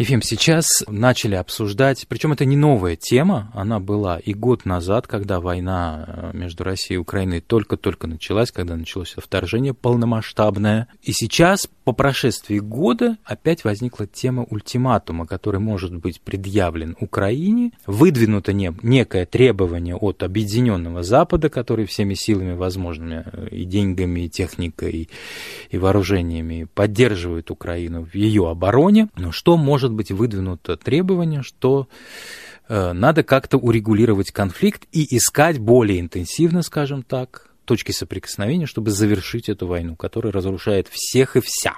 Ефим, сейчас начали обсуждать, причем это не новая тема, она была и год назад, когда война между Россией и Украиной только-только началась, когда началось вторжение полномасштабное. И сейчас, по прошествии года, опять возникла тема ультиматума, который может быть предъявлен Украине. Выдвинуто некое требование от объединенного Запада, который всеми силами возможными и деньгами, и техникой, и вооружениями поддерживает Украину в ее обороне. Но что может быть выдвинуто требование, что надо как-то урегулировать конфликт и искать более интенсивно, скажем так, точки соприкосновения, чтобы завершить эту войну, которая разрушает всех и вся.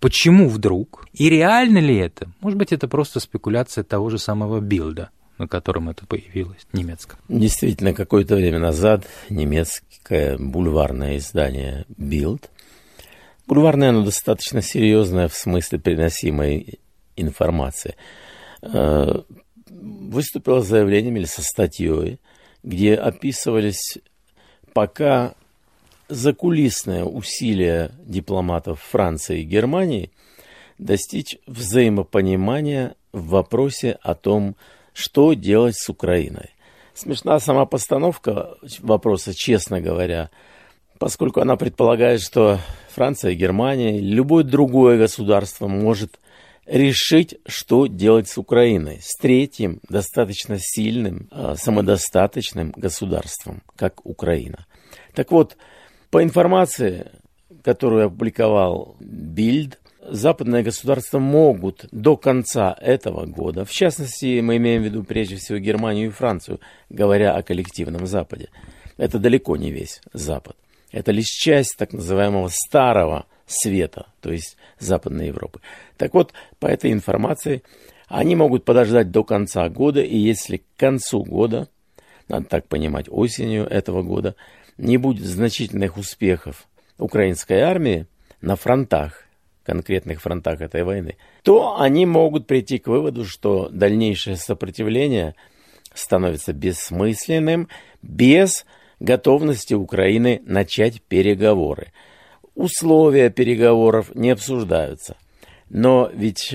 Почему вдруг? И реально ли это? Может быть, это просто спекуляция того же самого Билда, на котором это появилось, немецком. Действительно, какое-то время назад немецкое бульварное издание «Билд», бульварное, оно достаточно серьезное в смысле переносимой информации, выступило с заявлением или со статьей, где описывались пока закулисное усилие дипломатов Франции и Германии достичь взаимопонимания в вопросе о том, что делать с Украиной. Смешна сама постановка вопроса, честно говоря, поскольку она предполагает, что Франция, Германия, любое другое государство может решить, что делать с Украиной, с третьим достаточно сильным, самодостаточным государством, как Украина. Так вот, по информации, которую опубликовал Билд, западные государства могут до конца этого года, в частности, мы имеем в виду прежде всего Германию и Францию, говоря о коллективном Западе, это далеко не весь Запад. Это лишь часть так называемого старого света, то есть Западной Европы. Так вот, по этой информации, они могут подождать до конца года, и если к концу года, надо так понимать, осенью этого года, не будет значительных успехов украинской армии на фронтах, конкретных фронтах этой войны, то они могут прийти к выводу, что дальнейшее сопротивление становится бессмысленным, без готовности Украины начать переговоры. Условия переговоров не обсуждаются. Но ведь,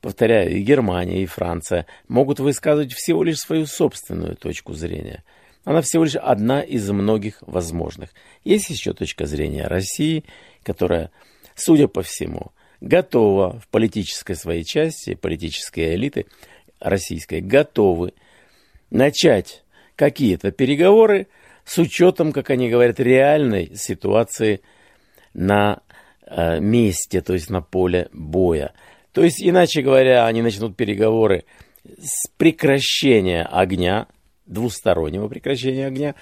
повторяю, и Германия, и Франция могут высказывать всего лишь свою собственную точку зрения. Она всего лишь одна из многих возможных. Есть еще точка зрения России, которая, судя по всему, готова в политической своей части, политические элиты российской готовы начать какие-то переговоры, с учетом, как они говорят, реальной ситуации на месте, то есть на поле боя. То есть, иначе говоря, они начнут переговоры с прекращения огня, двустороннего прекращения огня,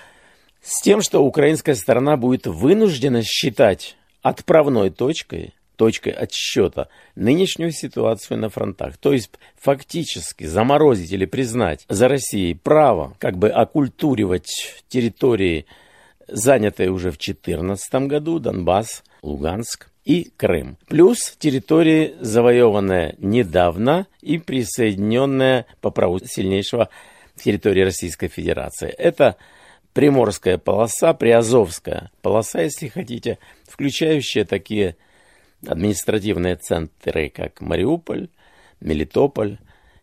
с тем, что украинская сторона будет вынуждена считать отправной точкой, точкой отсчета, нынешнюю ситуацию на фронтах. То есть, фактически заморозить или признать за Россией право как бы оккультуривать территории, занятые уже в 2014 году, Донбасс, Луганск и Крым. Плюс территории, завоеванные недавно и присоединенные по праву сильнейшего к территории Российской Федерации. Это Приморская полоса, Приазовская полоса, если хотите, включающая такие административные центры, как Мариуполь, Мелитополь,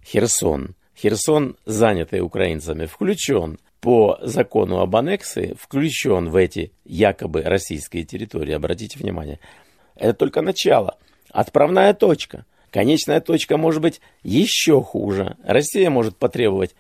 Херсон. Херсон, занятый украинцами, включен по закону об аннексии, включен в эти якобы российские территории. Обратите внимание, это только начало, отправная точка. Конечная точка может быть еще хуже. Россия может потребовать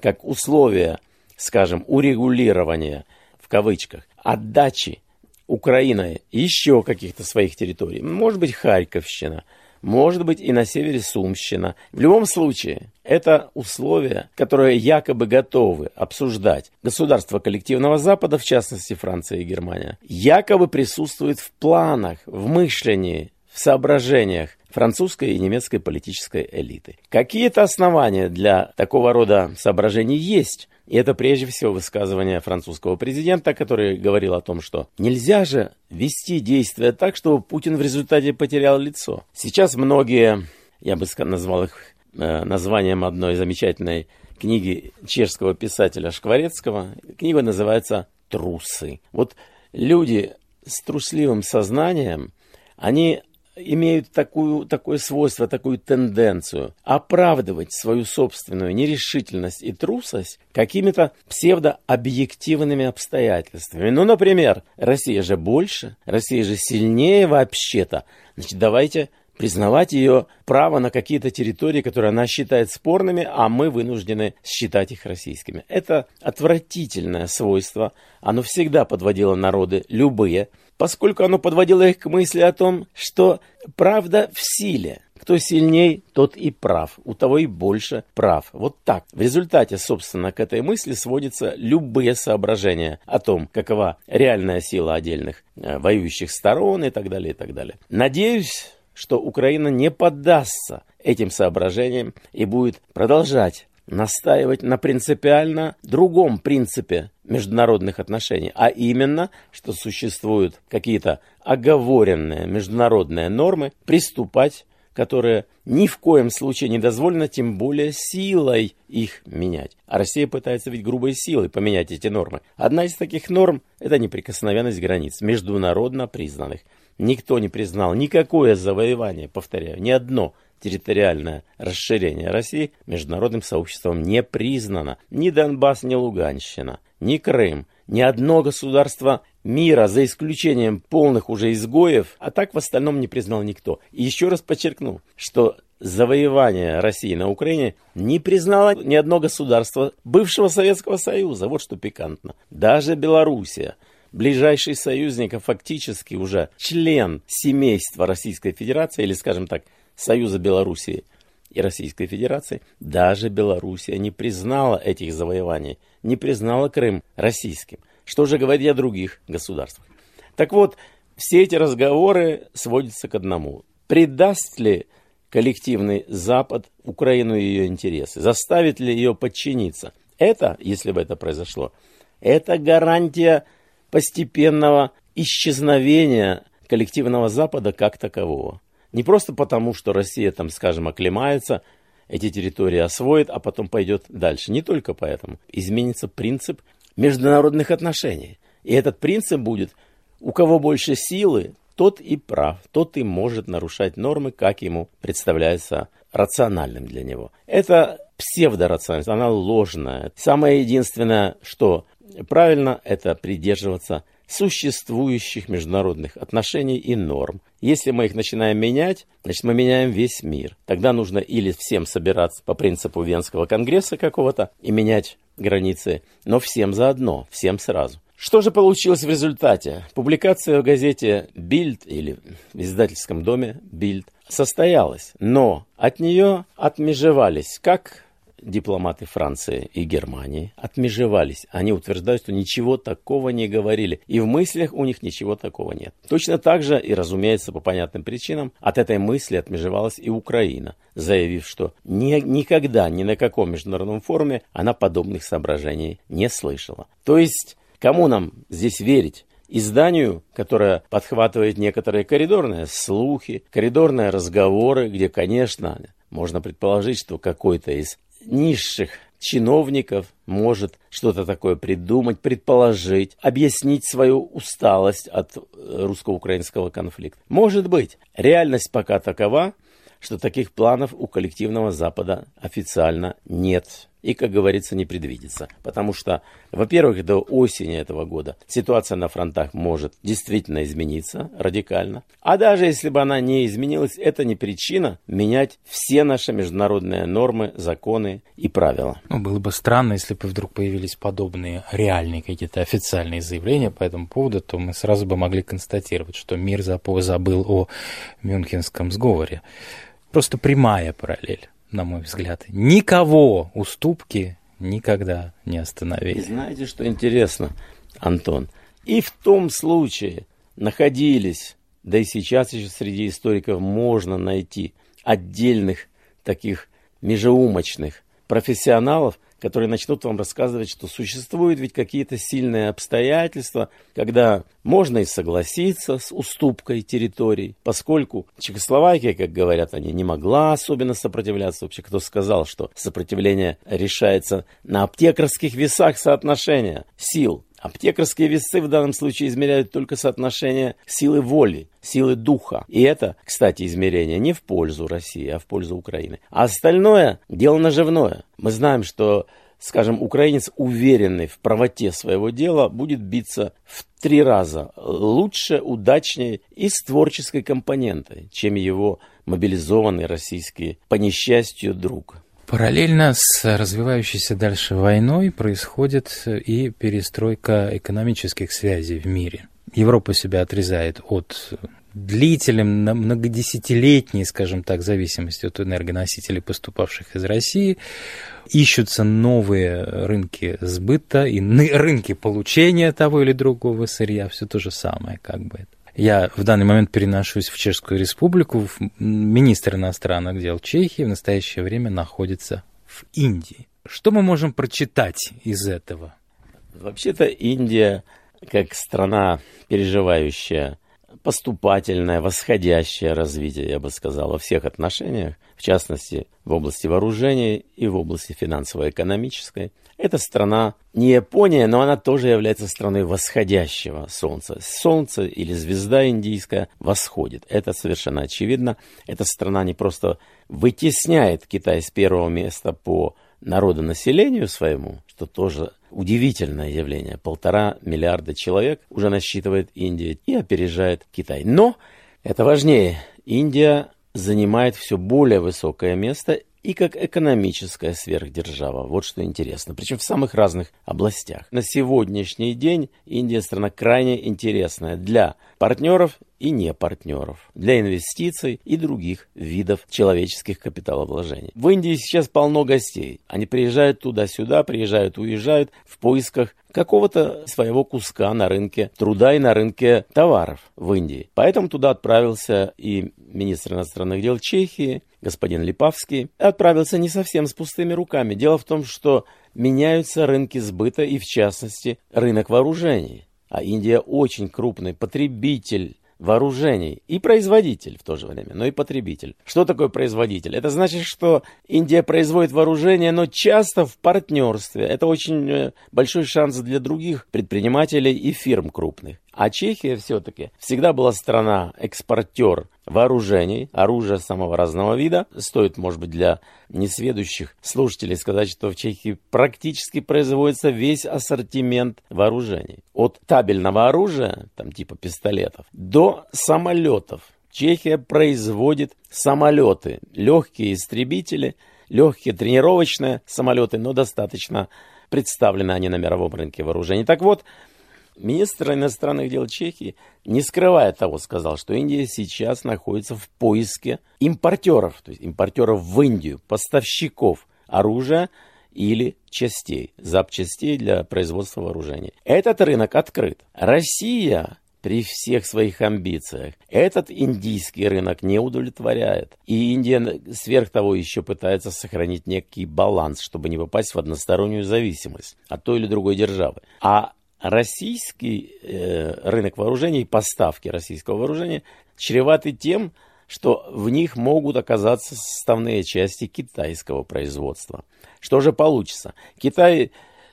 как условие, скажем, урегулирования, в кавычках, отдачи Украина еще каких-то своих территорий. Может быть, Харьковщина, может быть, и на севере Сумщина. В любом случае, это условия, которые якобы готовы обсуждать государства коллективного Запада, в частности, Франция и Германия, якобы присутствуют в планах, в мышлении, в соображениях французской и немецкой политической элиты. Какие-то основания для такого рода соображений есть. И это прежде всего высказывание французского президента, который говорил о том, что нельзя же вести действия так, чтобы Путин в результате потерял лицо. Сейчас многие, я бы назвал их названием одной замечательной книги чешского писателя Шкварецкого. Книга называется «Трусы». Вот люди с трусливым сознанием, они имеют такое свойство, такую тенденцию оправдывать свою собственную нерешительность и трусость какими-то псевдообъективными обстоятельствами. Ну, например, Россия же больше, Россия же сильнее вообще-то, значит, давайте признавать ее право на какие-то территории, которые она считает спорными, а мы вынуждены считать их российскими. Это отвратительное свойство, оно всегда подводило народы, любые, поскольку оно подводило их к мысли о том, что правда в силе. Кто сильней, тот и прав, у того и больше прав. Вот так. В результате, собственно, к этой мысли сводятся любые соображения о том, какова реальная сила отдельных воюющих сторон и так далее, и так далее. Надеюсь, что Украина не поддастся этим соображениям и будет продолжать настаивать на принципиально другом принципе международных отношений, а именно, что существуют какие-то оговоренные международные нормы, приступать которые ни в коем случае не дозволено, тем более силой их менять. А Россия пытается ведь грубой силой поменять эти нормы. Одна из таких норм – это неприкосновенность границ, международно признанных. Никто не признал никакое завоевание, повторяю, ни одно территориальное расширение России международным сообществом не признано. Ни Донбасс, ни Луганщина, ни Крым, ни одно государство мира, за исключением полных уже изгоев, а так в остальном не признал никто. И еще раз подчеркну, что завоевание России на Украине не признало ни одно государство бывшего Советского Союза. Вот что пикантно. Даже Белоруссия. Ближайший союзник, а фактически уже член семейства Российской Федерации, или, скажем так, Союза Белоруссии и Российской Федерации, даже Белоруссия не признала этих завоеваний, не признала Крым российским. Что же говорить о других государствах? Так вот, все эти разговоры сводятся к одному. Предаст ли коллективный Запад Украину и ее интересы? Заставит ли ее подчиниться? Это, если бы это произошло, это гарантия постепенного исчезновения коллективного Запада как такового. Не просто потому, что Россия там, скажем, оклемается, эти территории освоит, а потом пойдет дальше. Не только поэтому. Изменится принцип международных отношений. И этот принцип будет, у кого больше силы, тот и прав, тот и может нарушать нормы, как ему представляется рациональным для него. Это псевдорациональность, она ложная. Самое единственное, что правильно, это придерживаться существующих международных отношений и норм. Если мы их начинаем менять, значит мы меняем весь мир. Тогда нужно или всем собираться по принципу Венского конгресса какого-то и менять границы, но всем заодно, всем сразу. Что же получилось в результате? Публикация в газете «Билд» или в издательском доме «Билд» состоялась, но от нее отмежевались как дипломаты Франции и Германии, отмежевались. Они утверждают, что ничего такого не говорили. И в мыслях у них ничего такого нет. Точно так же, и разумеется, по понятным причинам, от этой мысли отмежевалась и Украина, заявив, что никогда ни на каком международном форуме она подобных соображений не слышала. То есть, кому нам здесь верить? Изданию, которое подхватывает некоторые коридорные слухи, коридорные разговоры, где, конечно, можно предположить, что какой-то из низших чиновников может что-то такое придумать, предположить, объяснить свою усталость от русско-украинского конфликта. Может быть, реальность пока такова, что таких планов у коллективного Запада официально нет и, как говорится, не предвидится. Потому что, во-первых, до осени этого года ситуация на фронтах может действительно измениться радикально. А даже если бы она не изменилась, это не причина менять все наши международные нормы, законы и правила. Ну, было бы странно, если бы вдруг появились подобные реальные какие-то официальные заявления по этому поводу, то мы сразу бы могли констатировать, что мир забыл о Мюнхенском сговоре. Просто прямая параллель, на мой взгляд. Никого уступки никогда не остановили. И знаете, что интересно, Антон? И в том случае находились, да и сейчас еще среди историков можно найти отдельных таких межеумочных профессионалов, которые начнут вам рассказывать, что существуют ведь какие-то сильные обстоятельства, когда можно и согласиться с уступкой территорий, поскольку Чехословакия, как говорят они, не могла особенно сопротивляться. Вообще, кто сказал, что сопротивление решается на аптекарских весах соотношения сил? Аптекарские весы в данном случае измеряют только соотношение силы воли, силы духа. И это, кстати, измерение не в пользу России, а в пользу Украины. А остальное – дело наживное. Мы знаем, что, скажем, украинец, уверенный в правоте своего дела, будет биться в 3 раза лучше, удачнее и с творческой компонентой, чем его мобилизованный российский, по несчастью, друг. Параллельно с развивающейся дальше войной происходит и перестройка экономических связей в мире. Европа себя отрезает от длительной, многодесятилетней, скажем так, зависимости от энергоносителей, поступавших из России. Ищутся новые рынки сбыта и рынки получения того или другого сырья. Все то же самое, как бы это. Я в данный момент переношусь в Чешскую Республику. Министр иностранных дел Чехии в настоящее время находится в Индии. Что мы можем прочитать из этого? Вообще-то Индия, как страна, переживающая поступательное, восходящее развитие, я бы сказал, во всех отношениях, в частности, в области вооружений и в области финансово-экономической, это страна не Япония, но она тоже является страной восходящего солнца. Солнце или звезда индийская восходит. Это совершенно очевидно. Эта страна не просто вытесняет Китай с 1-го места по народонаселению своему, что тоже удивительное явление. 1,5 миллиарда человек уже насчитывает Индия и опережает Китай. Но это важнее. Индия занимает все более высокое место и как экономическая сверхдержава. Вот что интересно. Причем в самых разных областях. На сегодняшний день Индия страна крайне интересная для партнеров и не партнеров, для инвестиций и других видов человеческих капиталовложений. В Индии сейчас полно гостей. Они приезжают туда-сюда, приезжают, уезжают в поисках какого-то своего куска на рынке труда и на рынке товаров в Индии. Поэтому туда отправился и министр иностранных дел Чехии, господин Липавский. Отправился не совсем с пустыми руками. Дело в том, что меняются рынки сбыта и, в частности, рынок вооружений. А Индия очень крупный потребитель вооружений и производитель в то же время, но и потребитель. Что такое производитель? Это значит, что Индия производит вооружения, но часто в партнерстве. Это очень большой шанс для других предпринимателей и фирм крупных. А Чехия все-таки всегда была страна-экспортер вооружений, оружия самого разного вида. Стоит, может быть, для несведущих слушателей сказать, что в Чехии практически производится весь ассортимент вооружений. От табельного оружия, там типа пистолетов, до самолетов. Чехия производит самолеты, легкие истребители, легкие тренировочные самолеты, но достаточно представлены они на мировом рынке вооружений. Так вот, министр иностранных дел Чехии, не скрывая того, сказал, что Индия сейчас находится в поиске импортеров, то есть импортеров в Индию, поставщиков оружия или частей, запчастей для производства вооружений. Этот рынок открыт. Россия при всех своих амбициях этот индийский рынок не удовлетворяет. И Индия сверх того еще пытается сохранить некий баланс, чтобы не попасть в одностороннюю зависимость от той или другой державы. А российский рынок вооружений, поставки российского вооружения чреваты тем, что в них могут оказаться составные части китайского производства. Что же получится? Китай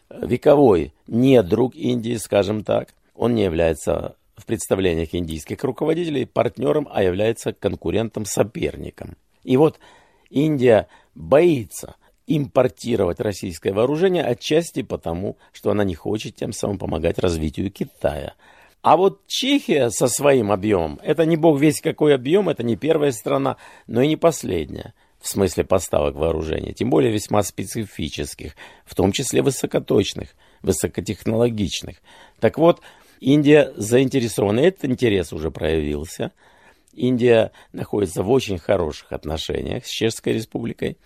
вековой недруг Индии, скажем так. Он не является в представлениях индийских руководителей партнером, а является конкурентом-соперником. И вот Индия боится импортировать российское вооружение отчасти потому, что она не хочет тем самым помогать развитию Китая. А вот Чехия со своим объемом, это не бог весь какой объем, это не первая страна, но и не последняя в смысле поставок вооружения, тем более весьма специфических, в том числе высокоточных, высокотехнологичных. Так вот, Индия заинтересована, этот интерес уже проявился. Индия находится в очень хороших отношениях с Чешской Республикой,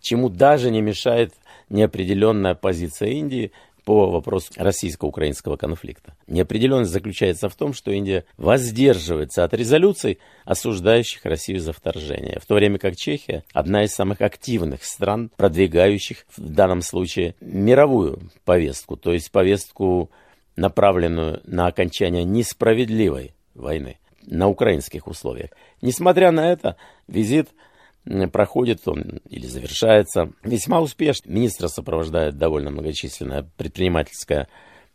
чему даже не мешает неопределенная позиция Индии по вопросу российско-украинского конфликта. Неопределенность заключается в том, что Индия воздерживается от резолюций, осуждающих Россию за вторжение, в то время как Чехия одна из самых активных стран, продвигающих в данном случае мировую повестку, то есть повестку, направленную на окончание несправедливой войны на украинских условиях. Несмотря на это, визит проходит он или завершается весьма успешно. Министра сопровождает довольно многочисленная предпринимательская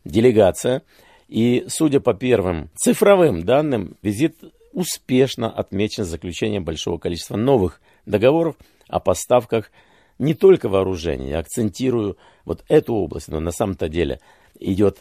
делегация. И, судя по первым цифровым данным, визит успешно отмечен заключением большого количества новых договоров о поставках не только вооружений. Я акцентирую вот эту область, но на самом-то деле идет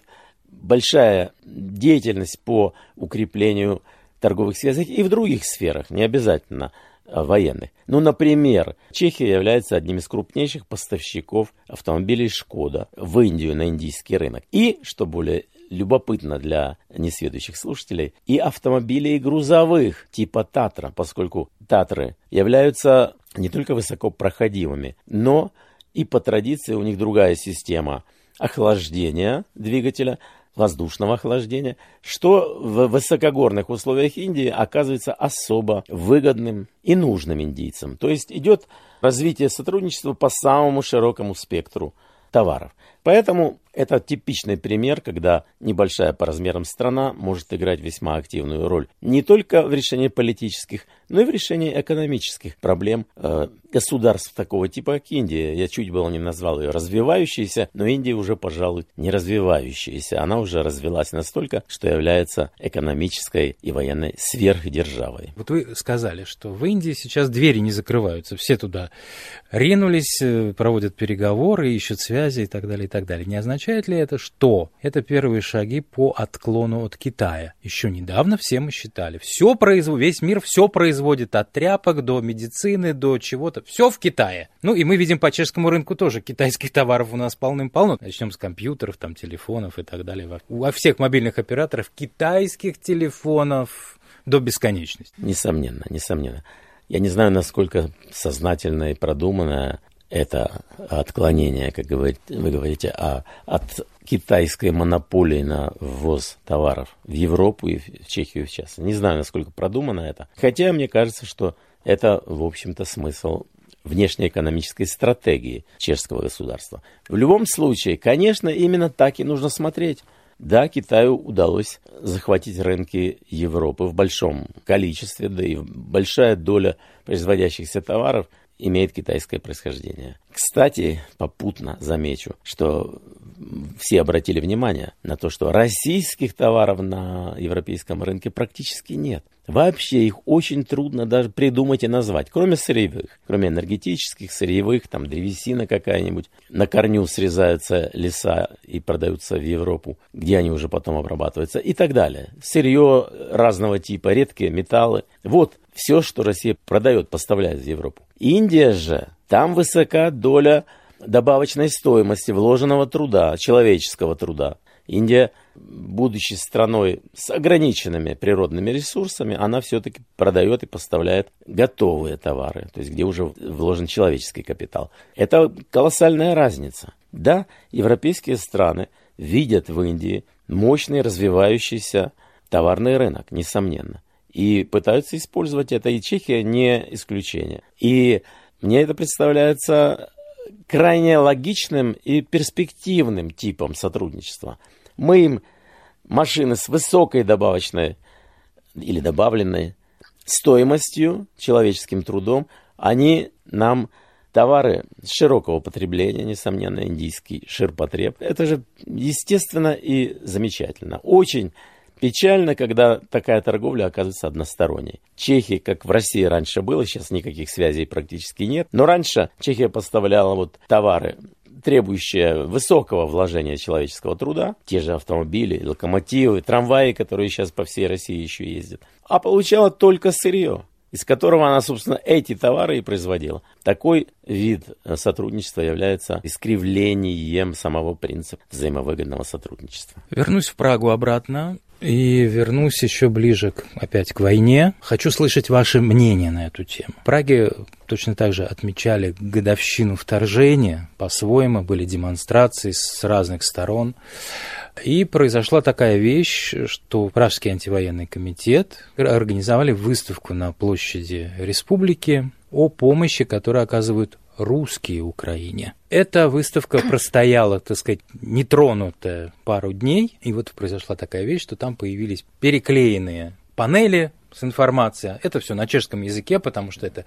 большая деятельность по укреплению торговых связей и в других сферах, не обязательно военных. Ну, например, Чехия является одним из крупнейших поставщиков автомобилей «Шкода» в Индию, на индийский рынок. И, что более любопытно для несведущих слушателей, и автомобилей грузовых типа «Татра», поскольку «Татры» являются не только высокопроходимыми, но и по традиции у них другая система охлаждения двигателя, воздушного охлаждения, что в высокогорных условиях Индии оказывается особо выгодным и нужным индийцам. То есть идет развитие сотрудничества по самому широкому спектру товаров. Поэтому это типичный пример, когда небольшая по размерам страна может играть весьма активную роль не только в решении политических, но и в решении экономических проблем государств такого типа, как Индия. Я чуть было не назвал ее развивающейся, но Индия уже, пожалуй, не развивающаяся. Она уже развилась настолько, что является экономической и военной сверхдержавой. Вот вы сказали, что в Индии сейчас двери не закрываются, все туда ринулись, проводят переговоры, ищут связи и так далее, и так далее. Не означает ли это, что это первые шаги по отклону от Китая? Еще недавно все мы считали, весь мир все производит, от тряпок до медицины, до чего-то, все в Китае. Ну и мы видим по чешскому рынку тоже, китайских товаров у нас полным-полно. Начнем с компьютеров, там, телефонов и так далее. У всех мобильных операторов китайских телефонов до бесконечности. Несомненно, несомненно. Я не знаю, насколько сознательно и продуманно это отклонение, как вы говорите, от китайской монополии на ввоз товаров в Европу и в Чехию сейчас. Не знаю, насколько продумано это. Хотя мне кажется, что это, в общем-то, смысл внешнеэкономической стратегии чешского государства. В любом случае, конечно, именно так и нужно смотреть. Да, Китаю удалось захватить рынки Европы в большом количестве, да и большая доля производящихся товаров имеет китайское происхождение. Кстати, попутно замечу, что все обратили внимание на то, что российских товаров на европейском рынке практически нет. Вообще их очень трудно даже придумать и назвать, кроме сырьевых, кроме энергетических, сырьевых, там древесина какая-нибудь. На корню срезаются леса и продаются в Европу, где они уже потом обрабатываются и так далее. Сырье разного типа, редкие металлы. Вот все, что Россия продает, поставляет в Европу. Индия же, там высока доля добавочной стоимости, вложенного труда, человеческого труда. Индия, будучи страной с ограниченными природными ресурсами, она все-таки продает и поставляет готовые товары, то есть где уже вложен человеческий капитал. Это колоссальная разница. Да, европейские страны видят в Индии мощный развивающийся товарный рынок, несомненно. И пытаются использовать это, и Чехия не исключение. И мне это представляется крайне логичным и перспективным типом сотрудничества. Мы им машины с высокой добавочной или добавленной стоимостью, человеческим трудом, они нам товары широкого потребления, несомненно, индийский ширпотреб. Это же естественно и замечательно. Очень печально, когда такая торговля оказывается односторонней. Чехии, как в России раньше было, сейчас никаких связей практически нет. Но раньше Чехия поставляла вот товары, требующие высокого вложения человеческого труда, те же автомобили, локомотивы, трамваи, которые сейчас по всей России еще ездят, а получала только сырье, из которого она, собственно, эти товары и производила. Такой вид сотрудничества является искривлением самого принципа взаимовыгодного сотрудничества. Вернусь в Прагу обратно. И вернусь еще ближе опять к войне. Хочу слышать ваше мнение на эту тему. В Праге точно так же отмечали годовщину вторжения. По-своему были демонстрации с разных сторон. И произошла такая вещь, что Пражский антивоенный комитет организовали выставку на площади Республики о помощи, которую оказывают русские Украине. Эта выставка простояла, так сказать, нетронутая пару дней, и вот произошла такая вещь, что там появились переклеенные панели с информацией. Это все на чешском языке, потому что это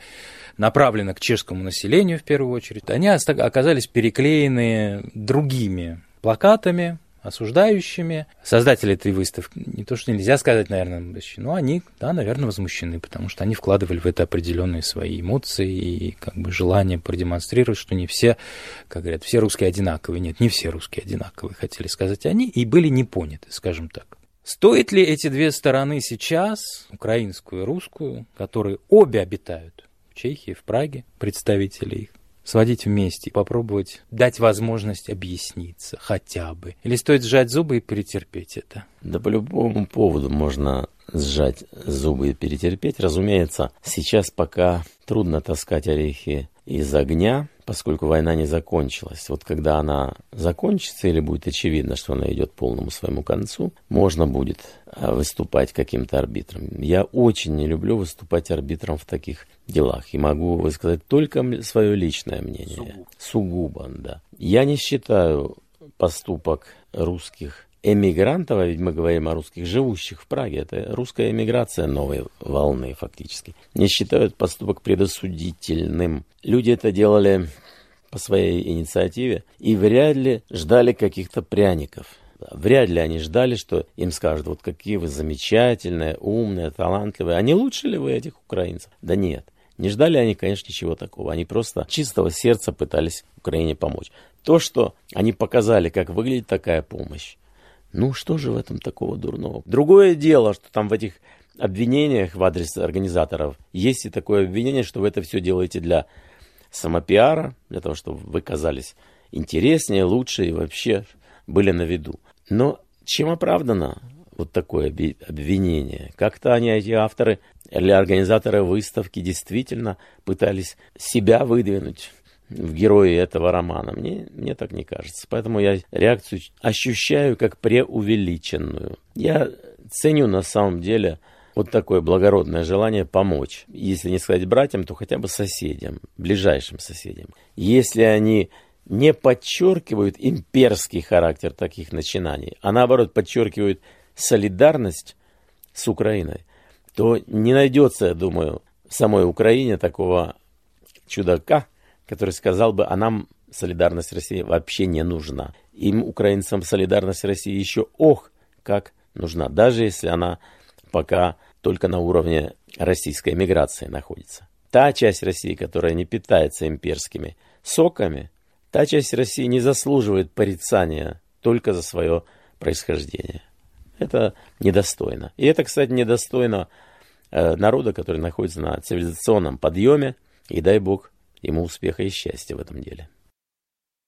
направлено к чешскому населению в первую очередь. Они оказались переклеены другими плакатами, осуждающими. Создатели этой выставки, не то что нельзя сказать, наверное, но они, да, наверное, возмущены, потому что они вкладывали в это определенные свои эмоции и как бы желание продемонстрировать, что не все, как говорят, все русские одинаковые. Нет, не все русские одинаковые, хотели сказать они, и были не поняты, скажем так. Стоит ли эти две стороны сейчас, украинскую и русскую, которые обе обитают в Чехии, в Праге, представители их, сводить вместе, попробовать дать возможность объясниться хотя бы? Или стоит сжать зубы и перетерпеть это? Да по любому поводу можно сжать зубы и перетерпеть. Разумеется, сейчас пока трудно таскать орехи из огня, поскольку война не закончилась. Вот когда она закончится или будет очевидно, что она идет к полному своему концу, можно будет выступать каким-то арбитром. Я очень не люблю выступать арбитром в таких делах. И могу высказать только свое личное мнение. Сугубо, да. Я не считаю поступок русских эмигрантов, а ведь мы говорим о русских, живущих в Праге, это русская эмиграция новой волны фактически, не считают поступок предосудительным. Люди это делали по своей инициативе и вряд ли ждали каких-то пряников. Вряд ли они ждали, что им скажут, вот какие вы замечательные, умные, талантливые, а не лучше ли вы этих украинцев? Да нет. Не ждали они, конечно, ничего такого. Они просто чистого сердца пытались Украине помочь. То, что они показали, как выглядит такая помощь, ну, что же в этом такого дурного? Другое дело, что там в этих обвинениях в адрес организаторов есть и такое обвинение, что вы это все делаете для самопиара, для того, чтобы вы казались интереснее, лучше и вообще были на виду. Но чем оправдано вот такое обвинение? Как-то они, эти авторы или организаторы выставки, действительно пытались себя выдвинуть в герои этого романа. Мне так не кажется. Поэтому я реакцию ощущаю как преувеличенную. Я ценю на самом деле вот такое благородное желание помочь. Если не сказать братьям, то хотя бы соседям, ближайшим соседям. Если они не подчеркивают имперский характер таких начинаний, а наоборот подчеркивают солидарность с Украиной, то не найдется, я думаю, в самой Украине такого чудака, который сказал бы, а нам солидарность России вообще не нужна. Им, украинцам, солидарность России еще ох, как нужна, даже если она пока только на уровне российской эмиграции находится. Та часть России, которая не питается имперскими соками, та часть России не заслуживает порицания только за свое происхождение. Это недостойно. И это, кстати, недостойно народа, который находится на цивилизационном подъеме, и дай бог ему успеха и счастья в этом деле.